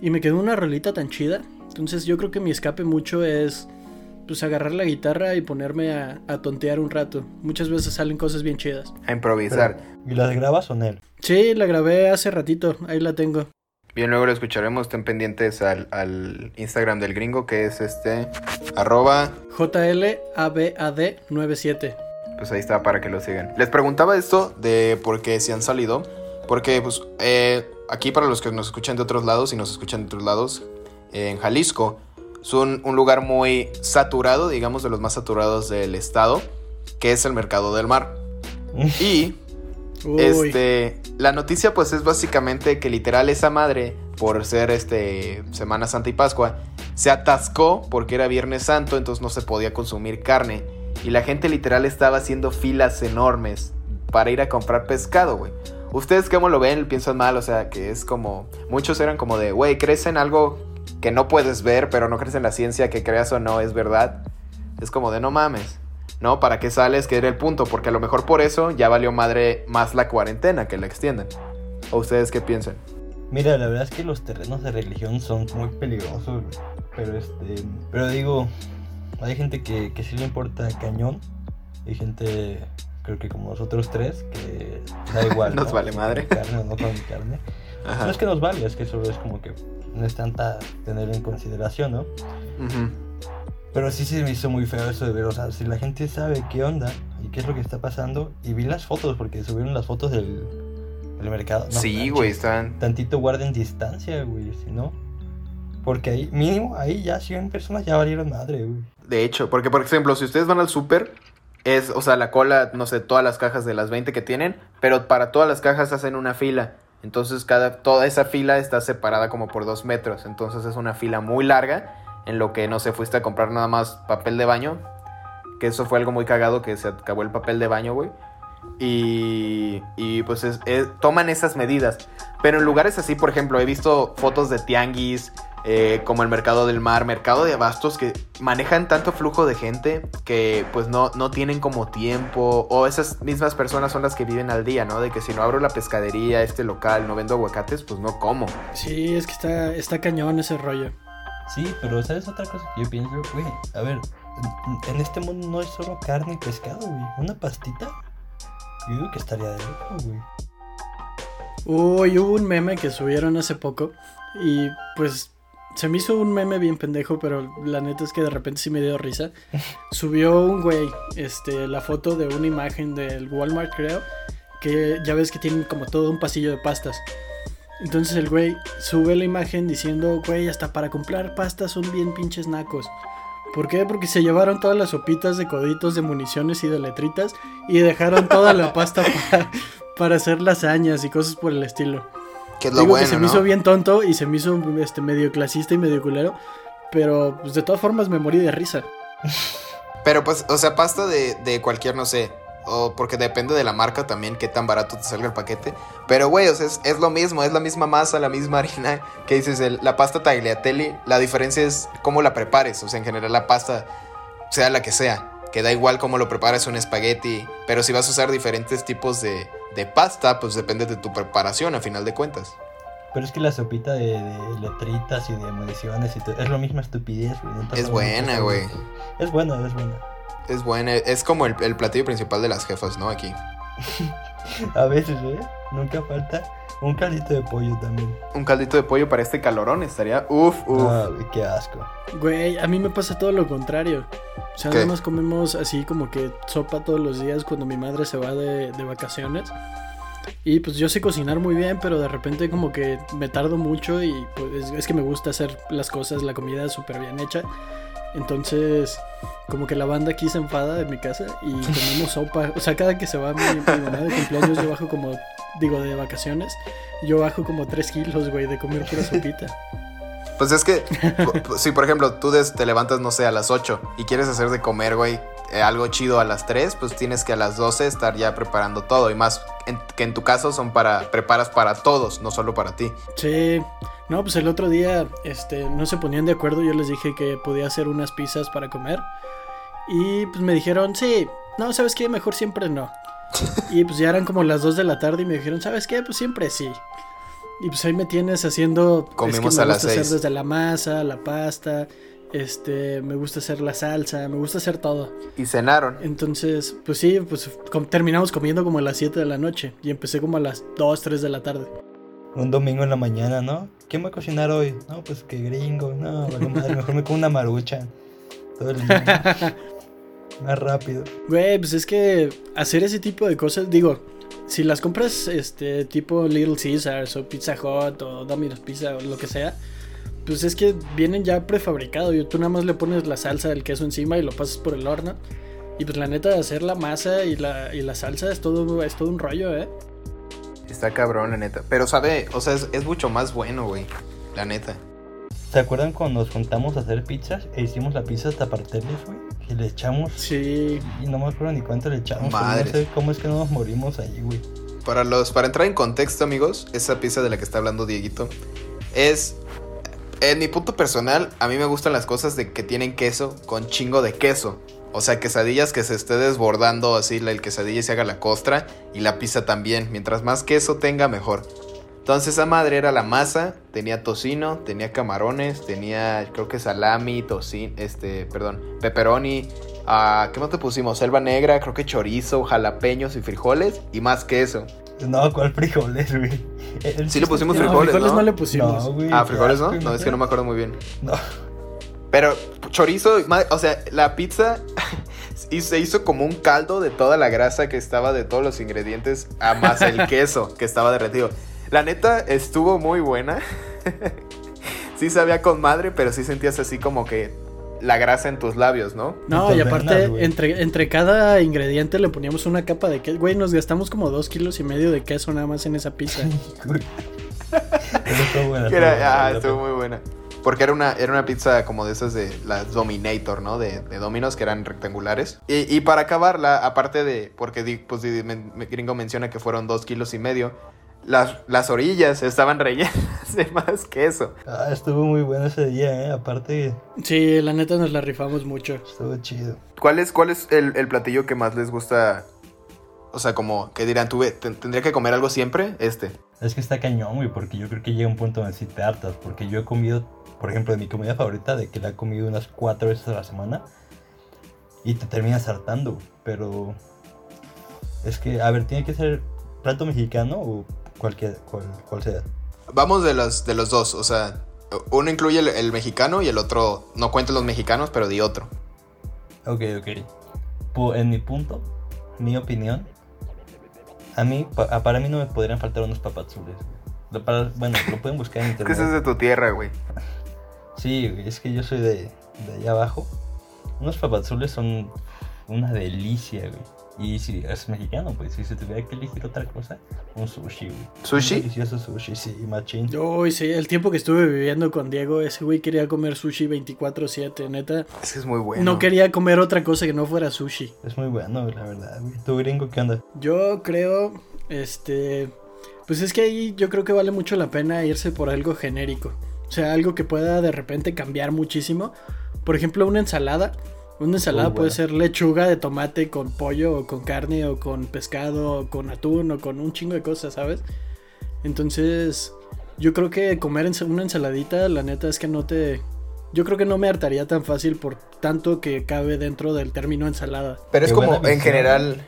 Y me quedó una rolita tan chida. Entonces yo creo que mi escape mucho es... pues agarrar la guitarra y ponerme a tontear un rato. Muchas veces salen cosas bien chidas. A improvisar. ¿Y las grabas o no? Sí, la grabé hace ratito, ahí la tengo. Bien, luego la escucharemos, estén pendientes al Instagram del Gringo, que es @JLABAD97. Pues ahí está, para que lo sigan. Les preguntaba esto de por qué si han salido, porque pues aquí para los que nos escuchan de otros lados, en Jalisco, es un lugar muy saturado, digamos de los más saturados del estado, que es el Mercado del Mar. Y la noticia pues es básicamente que literal esa madre, por ser Semana Santa y Pascua, se atascó porque era Viernes Santo, entonces no se podía consumir carne. Y la gente literal estaba haciendo filas enormes para ir a comprar pescado, güey. ¿Ustedes cómo lo ven? ¿Lo piensan mal? O sea, que es como... muchos eran como de, güey, ¿crees en algo que no puedes ver, pero no crees en la ciencia, que creas o no, es verdad? Es como de no mames, ¿no? ¿Para qué sales? Que era el punto, porque a lo mejor por eso ya valió madre más la cuarentena, que la extienden. ¿O ustedes qué piensan? Mira, la verdad es que los terrenos de religión son muy peligrosos, pero pero digo, hay gente que sí le importa cañón, y gente, creo que como nosotros tres, que da igual. Nos, ¿no?, vale madre. Carne o no con carne. Ajá. No es que nos valga, es que solo es como que no es tanta tener en consideración, ¿no? Uh-huh. Pero sí se me hizo muy feo eso de ver, o sea, si la gente sabe qué onda y qué es lo que está pasando. Y vi las fotos, porque subieron las fotos del mercado. No, sí, güey, están... tantito guarden distancia, güey, si no... porque ahí, mínimo, ahí ya 100 personas ya valieron madre, güey. De hecho, porque por ejemplo, si ustedes van al súper, es, o sea, la cola, no sé, todas las cajas de las 20 que tienen, pero para todas las cajas hacen una fila. Entonces toda esa fila está separada como por 2 metros. Entonces es una fila muy larga en lo que, no sé, fuiste a comprar nada más papel de baño. Que eso fue algo muy cagado, que se acabó el papel de baño, güey. Y pues toman esas medidas. Pero en lugares así, por ejemplo, he visto fotos de tianguis, como el Mercado del Mar, Mercado de Abastos, que manejan tanto flujo de gente que pues no tienen como tiempo. O esas mismas personas son las que viven al día, ¿no? De que si no abro la pescadería, este local, no vendo aguacates, pues no como. Sí, es que está cañón ese rollo. Sí, pero ¿sabes otra cosa que yo pienso? Güey, a ver, en este mundo no es solo carne y pescado, güey. Una pastita, yo digo que estaría de loco, güey. Uy, hubo un meme que subieron hace poco y pues se me hizo un meme bien pendejo, pero la neta es que de repente sí me dio risa. Subió un güey, la foto de una imagen del Walmart, creo, que ya ves que tienen como todo un pasillo de pastas. Entonces el güey sube la imagen diciendo, güey, hasta para comprar pastas son bien pinches nacos. ¿Por qué? Porque se llevaron todas las sopitas de coditos, de municiones y de letritas y dejaron toda la pasta para hacer lasañas y cosas por el estilo. Que es lo bueno, que se me hizo bien tonto y se me hizo medio clasista y medio culero, pero pues de todas formas me morí de risa. Pero pues, o sea, pasta de cualquier, no sé, o porque depende de la marca también, qué tan barato te salga el paquete. Pero güey, o sea, es lo mismo, es la misma masa, la misma harina. Que dices, la pasta tagliatelle, la diferencia es cómo la prepares. O sea, en general la pasta, sea la que sea, que da igual cómo lo prepares, un espagueti. Pero si vas a usar diferentes tipos de pasta, pues depende de tu preparación a final de cuentas. Pero es que la sopita de letritas y de municiones y todo, es la misma estupidez, güey. Es buena, güey. Es buena, es buena. Es buena, es como el platillo principal de las jefas, ¿no? Aquí. A veces, ¿eh? Nunca falta un caldito de pollo también. Un caldito de pollo para este calorón estaría uff. Ah, qué asco. Güey, a mí me pasa todo lo contrario. O sea, nada más comemos así como que sopa todos los días cuando mi madre se va de vacaciones. Y pues yo sé cocinar muy bien, pero de repente como que me tardo mucho y pues es que me gusta hacer las cosas, la comida súper bien hecha. Entonces, como que la banda aquí se enfada en mi casa y comemos sopa. O sea, cada que se va mi mamá de cumpleaños, yo bajo como, digo, de vacaciones, yo bajo como 3 kilos, güey, de comer pura sopita. Pues es que, si por ejemplo tú te levantas, no sé, a las 8 y quieres hacer de comer, güey, algo chido a las 3, pues tienes que a las 12 estar ya preparando todo. Y más que en tu caso preparas para todos, no solo para ti. Sí. No, pues el otro día no se ponían de acuerdo. Yo les dije que podía hacer unas pizzas para comer. Y pues me dijeron, sí, no, ¿sabes qué? Mejor siempre no. Y pues ya eran como las 2 de la tarde y me dijeron, ¿sabes qué? Pues siempre sí. Y pues ahí me tienes haciendo... Comimos a las 6. Me gusta hacer desde la masa, la pasta... me gusta hacer la salsa, me gusta hacer todo. ¿Y cenaron? Entonces, pues sí, pues terminamos comiendo como a las 7 de la noche y empecé como a las 2, 3 de la tarde. Un domingo en la mañana, ¿no? ¿Quién va a cocinar hoy? No, pues que Gringo, no, vale madre, mejor me como una marucha. Todo el día. Más rápido. Güey, pues es que hacer ese tipo de cosas, digo, si las compras tipo Little Caesar's o Pizza Hut o Domino's Pizza o lo que sea, pues es que vienen ya prefabricado y tú nada más le pones la salsa del queso encima y lo pasas por el horno. Y pues la neta de hacer la masa y la salsa es todo un rollo, ¿eh? Está cabrón, la neta. Pero sabe, o sea, es mucho más bueno, güey, la neta. ¿Se acuerdan cuando nos juntamos a hacer pizzas e hicimos la pizza hasta parteles, güey? Y le echamos... Sí. Y no me acuerdo ni cuánto le echamos. Madre. No sé cómo es que no nos morimos allí, güey. Para entrar en contexto, amigos, esa pizza de la que está hablando Dieguito es... En mi punto personal, a mí me gustan las cosas de que tienen queso con chingo de queso. O sea, quesadillas que se esté desbordando así el quesadilla y se haga la costra. Y la pizza también. Mientras más queso tenga, mejor. Entonces, esa madre era la masa. Tenía tocino, tenía camarones, tenía creo que salami, tocino, pepperoni. ¿Qué más te pusimos? Selva negra, creo que chorizo, jalapeños y frijoles. Y más queso. No, ¿cuál frijoles, güey? Sí le pusimos frijoles, ¿no? Frijoles no le pusimos. No, güey, ¿frijoles no? No, es que no me acuerdo muy bien. No. Pero chorizo, o sea, la pizza y se hizo como un caldo de toda la grasa que estaba de todos los ingredientes, a más el queso que estaba derretido. La neta, estuvo muy buena. Sí sabía con madre, pero sí sentías así como que la grasa en tus labios, ¿no? No, y aparte, entre cada ingrediente le poníamos una capa de queso. Güey, nos gastamos como 2,5 kilos de queso nada más en esa pizza. Eso estuvo buena. Estuvo muy buena. Porque era una pizza como de esas de las Dominator, ¿no? De Domino's, que eran rectangulares. Y para acabarla, aparte de... Porque pues, Gringo menciona que fueron 2,5 kilos. Las orillas estaban rellenas de más queso. Ah, estuvo muy bueno ese día, ¿eh? Aparte... Sí, la neta nos la rifamos mucho. Estuvo chido. ¿Cuál es el platillo que más les gusta? O sea, como que dirán, ¿tendría que comer algo siempre? Es que está cañón, güey, porque yo creo que llega un punto donde sí te hartas. Porque yo he comido... Por ejemplo, de mi comida favorita, de que la he comido unas 4 veces a la semana y te terminas hartando. Pero es que, a ver, tiene que ser plato mexicano o cual sea. Vamos de los dos, o sea, uno incluye el mexicano y el otro, no cuento los mexicanos, pero di otro. Ok. En mi punto, mi opinión, para mí no me podrían faltar unos papadzules. Bueno, lo pueden buscar en internet. ¿Qué es de tu tierra, güey? Sí, güey, es que yo soy de allá abajo. Unos papadzules son una delicia, güey. Y si es mexicano, pues, si se tuviera que elegir otra cosa, un sushi, güey. ¿Sushi? Un delicioso sushi, sí, machín. Uy, sí, el tiempo que estuve viviendo con Diego, ese güey quería comer sushi 24/7, neta. Ese es muy bueno. No quería comer otra cosa que no fuera sushi. Es muy bueno, la verdad, güey. ¿Tú, Gringo, qué onda? Yo creo, pues es que ahí yo creo que vale mucho la pena irse por algo genérico. O sea, algo que pueda de repente cambiar muchísimo. Por ejemplo, una ensalada. Una ensalada puede ser lechuga de tomate con pollo o con carne o con pescado o con atún o con un chingo de cosas, ¿sabes? Entonces, yo creo que comer una ensaladita, la neta es que yo creo que no me hartaría tan fácil por tanto que cabe dentro del término ensalada. Pero es como en general...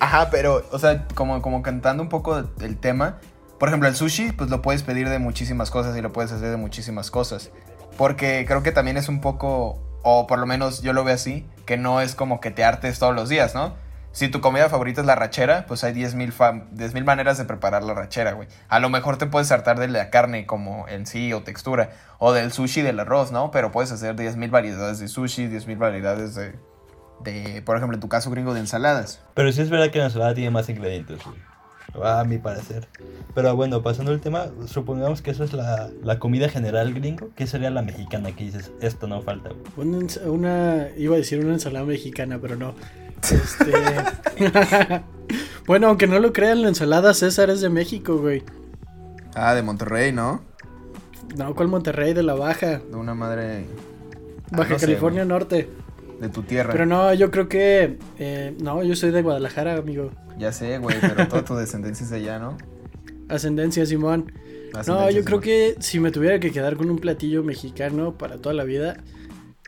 Ajá, pero, o sea, como cantando un poco el tema, por ejemplo, el sushi, pues lo puedes pedir de muchísimas cosas y lo puedes hacer de muchísimas cosas, porque creo que también es un poco, o por lo menos yo lo veo así, que no es como que te hartes todos los días, ¿no? Si tu comida favorita es la arrachera, pues hay 10,000 maneras de preparar la arrachera, güey. A lo mejor te puedes hartar de la carne como en sí o textura, o del sushi del arroz, ¿no? Pero puedes hacer 10,000 variedades de sushi, 10,000 variedades de, por ejemplo, en tu caso, Gringo, de ensaladas. Pero sí es verdad que la ensalada tiene más ingredientes, a mi parecer. Pero bueno, pasando al tema, supongamos que eso es la comida general, Gringo. ¿Qué sería la mexicana que dices, esto no falta? Iba a decir una ensalada mexicana, pero no. Bueno, aunque no lo crean, la ensalada César es de México, güey. Ah, de Monterrey, ¿no? No, ¿cuál Monterrey? De la Baja. De una madre... Baja no California sé, Norte. De tu tierra. Pero no, yo creo que... no, yo soy de Guadalajara, amigo. Ya sé, güey, pero toda tu descendencia es de allá, ¿no? Ascendencia, Simón. No, yo creo que si me tuviera que quedar con un platillo mexicano para toda la vida,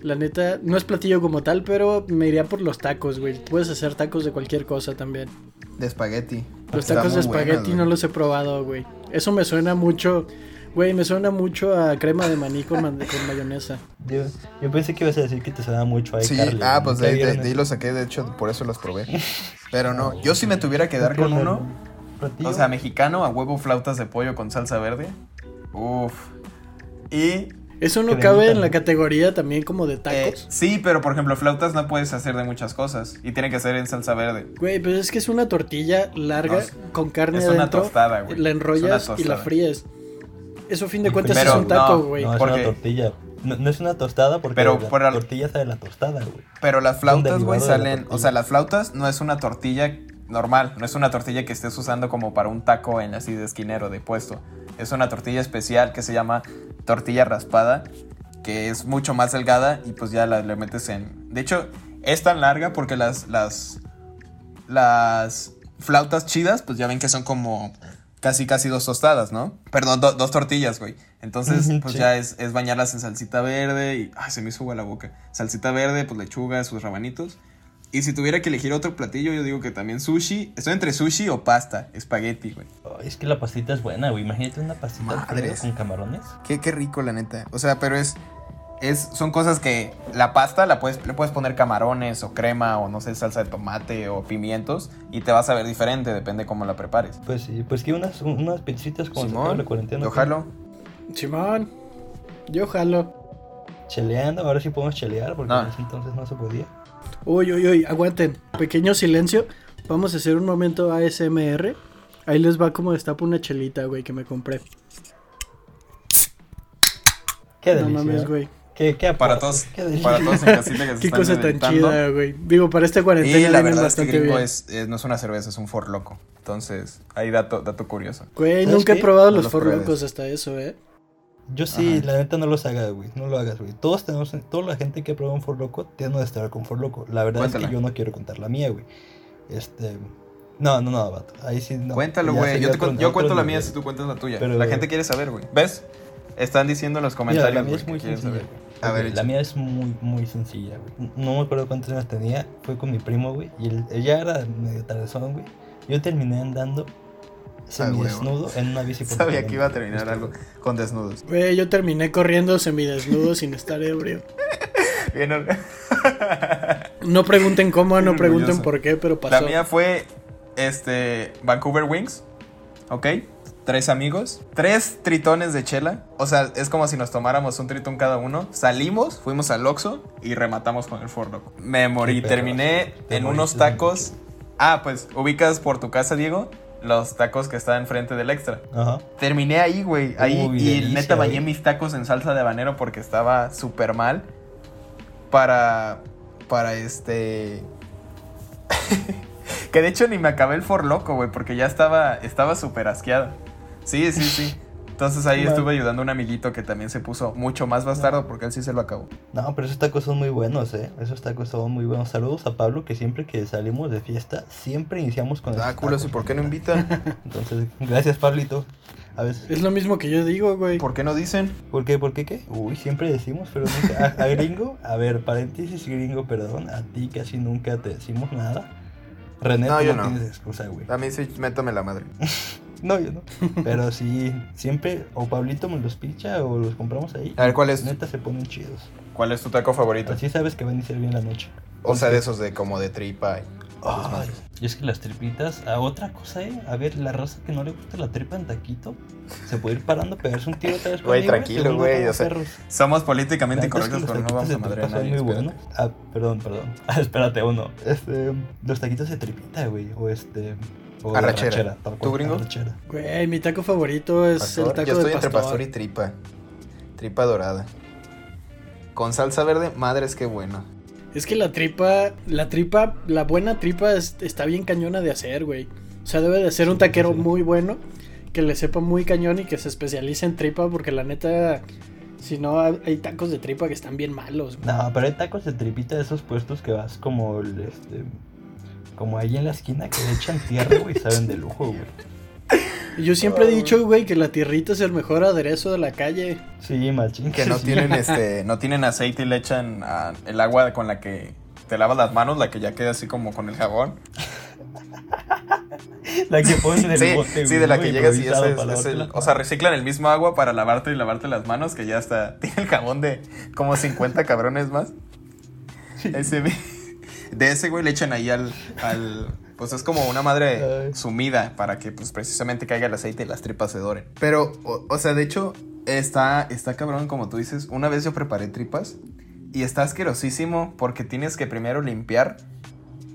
la neta, no es platillo como tal, pero me iría por los tacos, güey. Puedes hacer tacos de cualquier cosa también. De espagueti. Los tacos de espagueti no los he probado, güey. Eso me suena mucho... Güey, me suena mucho a crema de maní con mayonesa. Yo pensé que ibas a decir que te suena mucho a iCarly. Sí, pues de ahí lo saqué, de hecho, por eso los probé. Pero no, yo si me tuviera que dar con uno, o sea, mexicano, a huevo, flautas de pollo con salsa verde. Uf. Y... ¿Eso no cabe en la categoría también como de tacos? Sí, pero por ejemplo, flautas la puedes hacer de muchas cosas y tiene que ser en salsa verde. Güey, pero es que es una tortilla larga con carne adentro. Es una tostada, güey. La enrollas y la fríes. Eso a fin de cuentas es un taco, güey. No, es una tortilla. No es una tostada porque la tortilla sale de la tostada, güey. Pero las flautas, güey, salen... O sea, las flautas no es una tortilla normal. No es una tortilla que estés usando como para un taco en así de esquinero de puesto. Es una tortilla especial que se llama tortilla raspada, que es mucho más delgada y pues ya le metes en... De hecho, es tan larga porque las flautas chidas, pues ya ven que son como... Casi 2 tostadas, ¿no? Perdón, 2 tortillas, güey. Entonces, pues sí. Ya es bañarlas en salsita verde y... Ay, se me hizo agua la boca. Salsita verde, pues lechuga, sus rabanitos. Y si tuviera que elegir otro platillo, yo digo que también sushi. Estoy entre sushi o pasta, espagueti, güey. Oh, es que la pastita es buena, güey. Imagínate una pastita con camarones. Qué rico, la neta. O sea, pero son cosas que la pasta le puedes poner camarones o crema o no sé, salsa de tomate o pimientos y te vas a ver diferente, depende cómo la prepares. Pues sí, pues que unas pizzitas como Simón, se acaba la cuarentena. Yo jalo. cheleando, ahora sí podemos chelear, porque en ese entonces no se podía. Uy, aguanten, pequeño silencio, vamos a hacer un momento ASMR. Ahí les va como destapo una chelita, güey, que me compré. Qué delicia. No mames, güey. ¿Qué para todos en casita que se qué cosa tan chida, güey. Digo, para esta cuarentena. Y la verdad es que Gringo no es una cerveza, es un Four Loko. Entonces, ahí dato curioso. Güey, nunca he probado los Four Lokos hasta eso, Yo sí, la neta no los hagas, güey. No lo hagas, güey. Toda la gente que prueba un Four Loko tiene que estar con Four Loko. La verdad es que yo no quiero contar la mía, güey. No, vato. Ahí sí no. Cuéntalo, güey. Yo cuento la mía si tú cuentas la tuya. Pero, la gente quiere saber, güey. ¿Ves? Están diciendo en los comentarios. Mira, la mía es muy sencilla, güey. La mía es muy, muy sencilla, güey. No me acuerdo cuántos años tenía. Fue con mi primo, güey. Y él ya era medio tardezón, güey. Yo terminé andando semidesnudo en una bici. Sabía que iba a terminar algo con desnudos. Güey, yo terminé corriendo semidesnudo sin estar ebrio. Bien. No pregunten cómo, no pregunten por qué, pero pasó. La mía fue... Vancouver Wings, ok, 3 amigos, 3 tritones de chela, o sea, es como si nos tomáramos un tritón cada uno, salimos, fuimos al Oxxo y rematamos con el Four Loko. Me morí, terminé en unos tacos, pues, ubicas por tu casa, Diego, los tacos que están enfrente del Extra. Ajá. Terminé ahí, güey, y neta bañé mis tacos en salsa de habanero porque estaba súper mal para Que de hecho ni me acabé el Four Loko, güey, porque ya estaba súper asqueado. Sí. Entonces ahí estuve ayudando a un amiguito que también se puso mucho más bastardo porque él sí se lo acabó. No, pero esos tacos son muy buenos, Esos tacos son muy buenos. Saludos a Pablo, que siempre que salimos de fiesta, siempre iniciamos con esos culos, ¿y por qué no invitan? Entonces, gracias, Pablito. A veces. Es lo mismo que yo digo, güey. ¿Por qué no dicen? ¿Por qué? Uy, siempre decimos, pero nunca. A Gringo, a ver, paréntesis, Gringo, perdón, a ti casi nunca te decimos nada. René, no, yo no tienes excusa, güey. A mí sí, métame la madre. No, yo no. Pero sí, siempre o Pablito me los picha o los compramos ahí. A ver, ¿cuál es? Neta se ponen chidos. ¿Cuál es tu taco favorito? Así sabes que van a iniciar bien la noche. O sea, de esos de como de tripa. Y es que las tripitas, otra cosa, a ver, la raza que no le gusta la tripa en taquito, se puede ir parando, pegarse un tiro otra vez. Güey, tranquilo, güey, o sea, somos políticamente incorrectos, pero no vamos a madrear a nadie. Muy bueno. Perdón. Espérate, uno. Los taquitos de tripita, güey, o arrachera. ¿Tú, Gringo? Arrachera. Güey, mi taco favorito es el taco de pastor. Yo estoy entre pastor y tripa. Tripa dorada. Con salsa verde, madres, qué bueno. Es que la buena tripa está bien cañona de hacer, güey. O sea, debe de ser un taquero muy bueno, que le sepa muy cañón y que se especialice en tripa, porque la neta, si no, hay tacos de tripa que están bien malos, güey. No, pero hay tacos de tripita de esos puestos que vas como como ahí en la esquina, que le echan tierra, güey, saben de lujo, güey. Yo siempre he dicho, güey, que la tierrita es el mejor aderezo de la calle. Sí, machín. Que no tienen no tienen aceite y le echan el agua con la que te lavas las manos, la que ya queda así como con el jabón. La que pones en el bote, güey. Sí, de la que llegas y o sea, reciclan el mismo agua para lavarte y lavarte las manos, que ya está, tiene el jabón de como 50 cabrones más. Sí. De ese, güey, le echan ahí al pues es como una madre sumida para que pues precisamente caiga el aceite y las tripas se doren. Pero, o sea, de hecho, está cabrón, como tú dices. Una vez yo preparé tripas y está asquerosísimo porque tienes que primero limpiar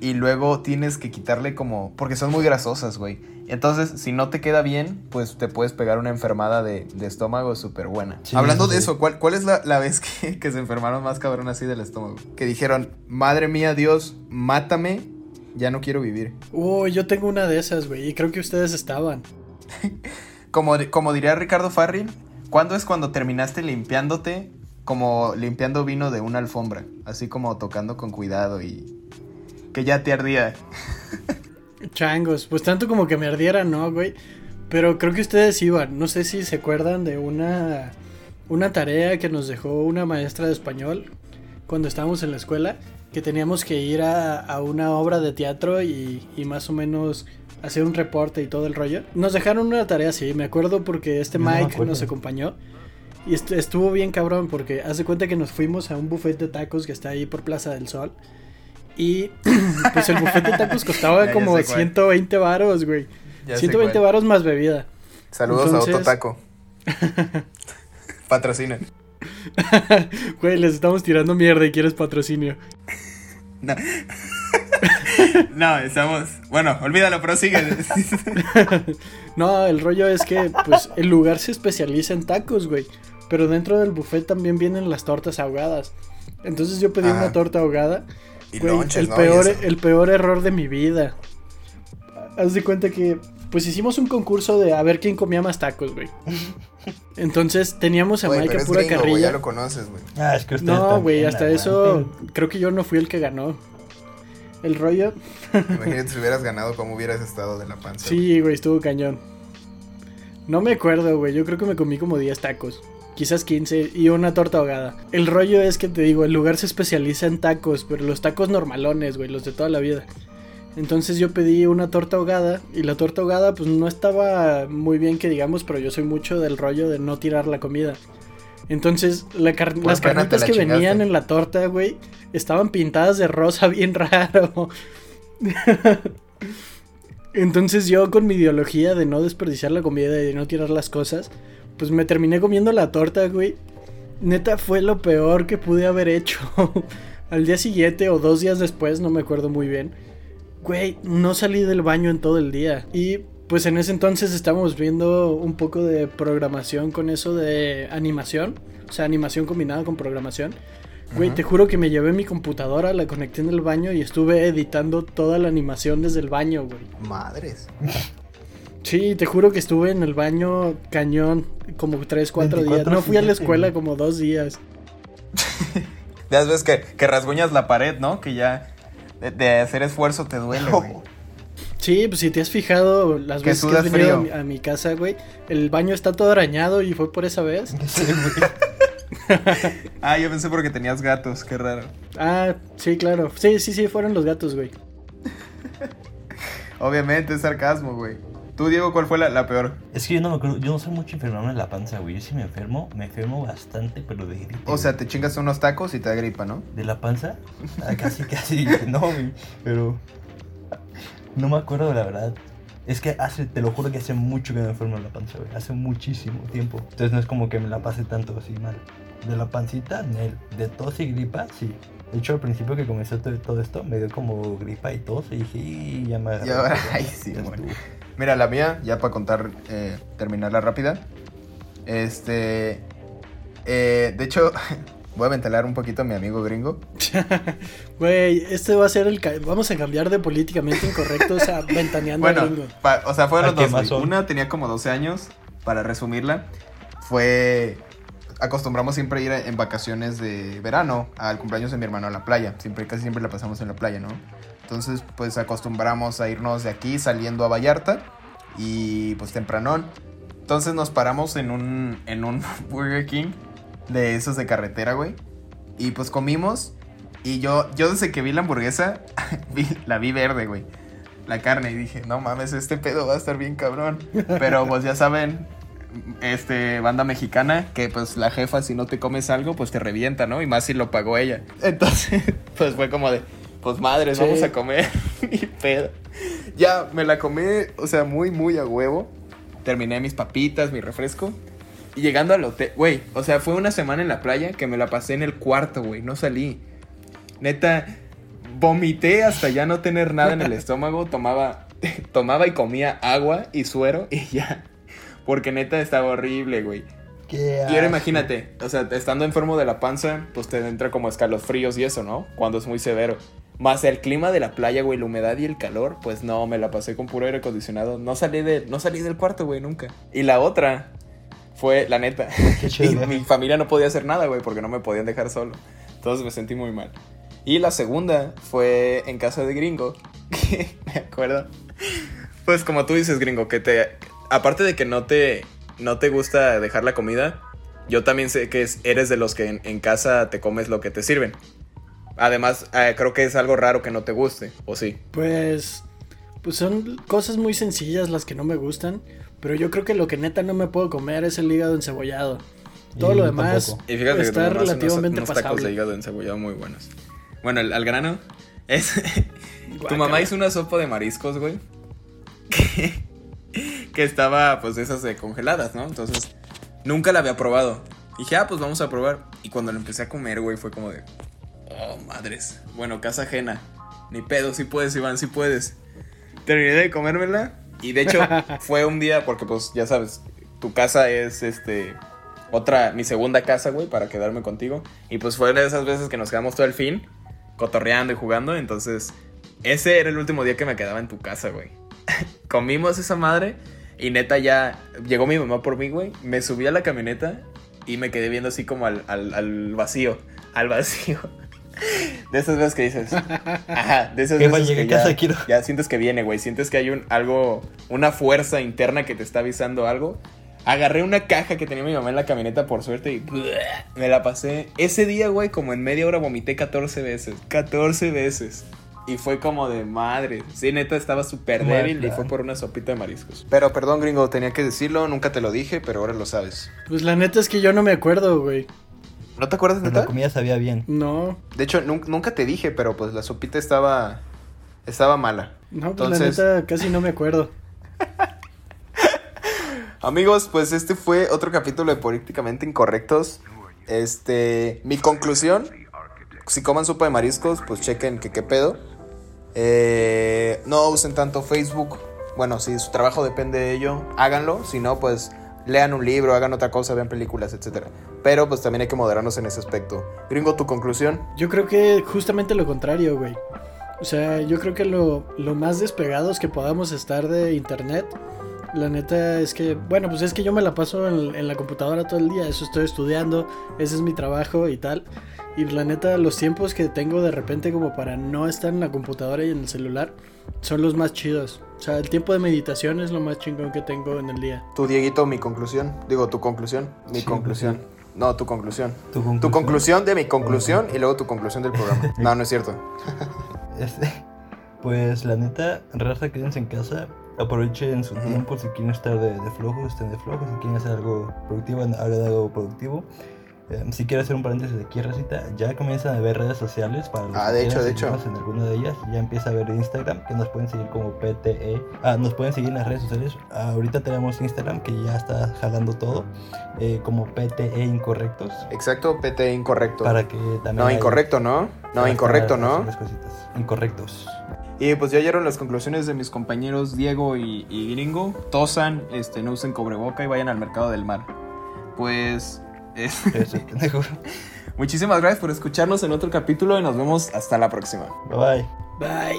y luego tienes que quitarle como... Porque son muy grasosas, güey. Entonces, si no te queda bien, pues te puedes pegar una enfermada de estómago súper buena. Sí, hablando de eso, ¿cuál es la vez que se enfermaron más cabrón así del estómago? Que dijeron, madre mía, Dios, mátame, ya no quiero vivir. Yo tengo una de esas, güey, y creo que ustedes estaban. Como diría Ricardo Farrin, ¿cuándo es cuando terminaste limpiándote? Como limpiando vino de una alfombra, así como tocando con cuidado y que ya te ardía. Changos, pues tanto como que me ardiera, no, güey, pero creo que ustedes iban. No sé si se acuerdan de una tarea que nos dejó una maestra de español cuando estábamos en la escuela, que teníamos que ir a una obra de teatro y más o menos hacer un reporte y todo el rollo. Nos dejaron una tarea así, me acuerdo, porque Mike nos acompañó y estuvo bien cabrón, porque hace cuenta que nos fuimos a un buffet de tacos que está ahí por Plaza del Sol y pues el buffet de tacos costaba como 120 varos, güey. 120 varos más bebida. Saludos a Autotaco. Patrocinen. Güey, les estamos tirando mierda y quieres patrocinio. No. No, estamos... Bueno, olvídalo, prosigue. No, el rollo es que, pues, el lugar se especializa en tacos, güey. Pero dentro del buffet también vienen las tortas ahogadas. Entonces yo pedí una torta ahogada. Y güey, lonches, el peor error de mi vida. Haz de cuenta que, pues, hicimos un concurso de a ver quién comía más tacos, güey. Entonces teníamos a Mike a pura gringo, carrilla. Güey, ya lo conoces, güey. Ah, es que no, güey, hasta eso creo que yo no fui el que ganó. El rollo. Imagínate si hubieras ganado, cómo hubieras estado de la panza. Sí, güey, estuvo cañón. No me acuerdo, güey, yo creo que me comí como 10 tacos. Quizás 15 y una torta ahogada. El rollo es que te digo, el lugar se especializa en tacos, pero los tacos normalones, güey, los de toda la vida. Entonces yo pedí una torta ahogada y la torta ahogada pues no estaba muy bien que digamos, pero yo soy mucho del rollo de no tirar la comida. Entonces las carnitas que chingaste. Venían en la torta, güey, estaban pintadas de rosa bien raro. Entonces yo con mi ideología de no desperdiciar la comida y de no tirar las cosas, pues me terminé comiendo la torta, güey. Neta fue lo peor que pude haber hecho. Al día siguiente o 2 días después, no me acuerdo muy bien, güey, no salí del baño en todo el día. Y pues en ese entonces estábamos viendo un poco de programación con eso de animación. O sea, animación combinada con programación. Güey, te juro que me llevé mi computadora, la conecté en el baño y estuve editando toda la animación desde el baño, güey. Madres. Sí, te juro que estuve en el baño cañón como 3-4 días. No fui a la escuela como 2 días. Ya ves que rasguñas la pared, ¿no? Que ya de hacer esfuerzo te duele, güey. Sí, pues si te has fijado las que veces que has venido a mi casa, güey, el baño está todo arañado y fue por esa vez. Sí, güey. Ah, yo pensé porque tenías gatos, qué raro. Ah, sí, claro. Sí, fueron los gatos, güey. Obviamente, es sarcasmo, güey. Tú, Diego, ¿cuál fue la peor? Es que yo no me acuerdo, yo no soy mucho enfermarme en la panza, güey. Yo sí me enfermo bastante, pero de gripa. O sea, güey, te chingas unos tacos y te da gripa, ¿no? ¿De la panza? Ah, casi, no, güey, pero... No me acuerdo, la verdad. Es que te lo juro que hace mucho que me enfermo en la panza, güey. Hace muchísimo tiempo. Entonces no es como que me la pase tanto así mal. De la pancita, de tos y gripa, sí. De hecho, al principio que comenzó todo esto, me dio como gripa y tos. Y dije, y ya me agarré. Ay, sí, bueno. Mira, la mía, ya para contar, terminarla rápida. De hecho, voy a ventilar un poquito a mi amigo gringo. Güey, este va a ser el... Vamos a cambiar de políticamente incorrecto, o sea, ventaneando a gringo. O sea, fueron los dos. Una tenía como 12 años, para resumirla. Acostumbramos siempre ir en vacaciones de verano al cumpleaños de mi hermano a la playa. Casi siempre la pasamos en la playa, ¿no? Entonces, pues acostumbramos a irnos de aquí saliendo a Vallarta y pues tempranón. Entonces nos paramos en un Burger King de esos de carretera, güey. Y pues comimos. Y yo desde que vi la hamburguesa, la vi verde, güey. La carne. Y dije, no mames, este pedo va a estar bien cabrón. Pero pues ya saben, banda mexicana, que pues la jefa, si no te comes algo, pues te revienta, ¿no? Y más si lo pagó ella. Entonces, pues fue como de, pues madres, sí, vamos a comer. Y pedo. Ya, me la comí, o sea, muy, muy a huevo. Terminé mis papitas, mi refresco. Y llegando al hotel, güey, o sea, fue una semana en la playa que me la pasé en el cuarto, güey, no salí. Neta, vomité hasta ya no tener nada en el estómago, tomaba y comía agua y suero y ya. Porque neta estaba horrible, güey. Y ahora imagínate, o sea, estando enfermo de la panza, pues te entra como escalofríos y eso, ¿no? Cuando es muy severo. Más el clima de la playa, güey, la humedad y el calor, pues no, me la pasé con puro aire acondicionado. No salí del cuarto, güey, nunca. Y la otra... Fue, la neta, y mi familia no podía hacer nada, güey, porque no me podían dejar solo. Entonces me sentí muy mal. Y la segunda fue en casa de gringo, que me acuerdo. Pues como tú dices, gringo, que aparte de que no te gusta dejar la comida, yo también sé que eres de los que en casa te comes lo que te sirven. Además, creo que es algo raro que no te guste, ¿o sí? Pues son cosas muy sencillas las que no me gustan. Pero yo creo que lo que neta no me puedo comer es el hígado encebollado. Todo lo demás está relativamente pasable. Unos tacos de hígado encebollado muy buenos. Bueno, al grano. Tu mamá hizo una sopa de mariscos, güey. Que estaba, pues, de esas de congeladas, ¿no? Entonces, nunca la había probado. Dije, ah, pues vamos a probar. Y cuando lo empecé a comer, güey, fue como de... oh, madres. Bueno, casa ajena. Ni pedo, sí puedes, Iván, sí puedes. Terminé de comérmela. Y de hecho, fue un día, porque pues ya sabes, tu casa es mi segunda casa, güey, para quedarme contigo. Y pues fue una de esas veces que nos quedamos todo el fin cotorreando y jugando. Entonces, ese era el último día que me quedaba en tu casa, güey. Comimos esa madre y neta ya llegó mi mamá por mí, güey. Me subí a la camioneta y me quedé viendo así como al vacío. Al vacío. De esas veces que dices, ajá, de esas veces que ya sientes que viene, güey. Sientes que hay una fuerza interna que te está avisando algo. Agarré una caja que tenía mi mamá en la camioneta, por suerte, y me la pasé. Ese día, güey, como en media hora vomité 14 veces. 14 veces. Y fue como de madre. Sí, neta, estaba súper débil y fue por una sopita de mariscos. Pero perdón, gringo, tenía que decirlo, nunca te lo dije, pero ahora lo sabes. Pues la neta es que yo no me acuerdo, güey. ¿No te acuerdas, neta? La comida sabía bien. No. De hecho, nunca te dije, pero pues la sopita estaba mala. No, pues entonces... la neta casi no me acuerdo. Amigos, pues este fue otro capítulo de Políticamente Incorrectos. Mi conclusión, si coman sopa de mariscos, pues chequen que qué pedo. No usen tanto Facebook. Bueno, si su trabajo depende de ello, háganlo. Si no, pues lean un libro, hagan otra cosa, vean películas, etcétera. Pero pues también hay que moderarnos en ese aspecto. Gringo, ¿tu conclusión? Yo creo que justamente lo contrario, güey. O sea, yo creo que lo más despegados que podamos estar de internet... La neta es que, bueno, pues es que yo me la paso en la computadora todo el día. Eso estoy estudiando, ese es mi trabajo y tal. Y la neta, los tiempos que tengo de repente como para no estar en la computadora y en el celular son los más chidos. O sea, el tiempo de meditación es lo más chingón que tengo en el día. Tú, Dieguito, tu conclusión de mi conclusión y luego tu conclusión del programa. No es cierto. Pues la neta, raza, quédense en casa. Aprovechen su tiempo. Si quieren estar de flojos, estén de flojos. Si quieren hacer algo productivo, hagan algo productivo. Si quieren hacer un paréntesis de aquí, racita, ya comienzan a ver redes sociales para los que quieran seguirnos en alguna de ellas. Ya empieza a ver Instagram, que nos pueden seguir como PTE. Nos pueden seguir en las redes sociales. Ahorita tenemos Instagram, que ya está jalando todo, como PTE Incorrectos. Exacto, PTE Incorrecto. Para que también Incorrectos. Y pues ya llegaron las conclusiones de mis compañeros Diego y Gringo. Tosan, no usen cobreboca y vayan al mercado del mar. Pues... Muchísimas gracias por escucharnos en otro capítulo y nos vemos hasta la próxima. Bye.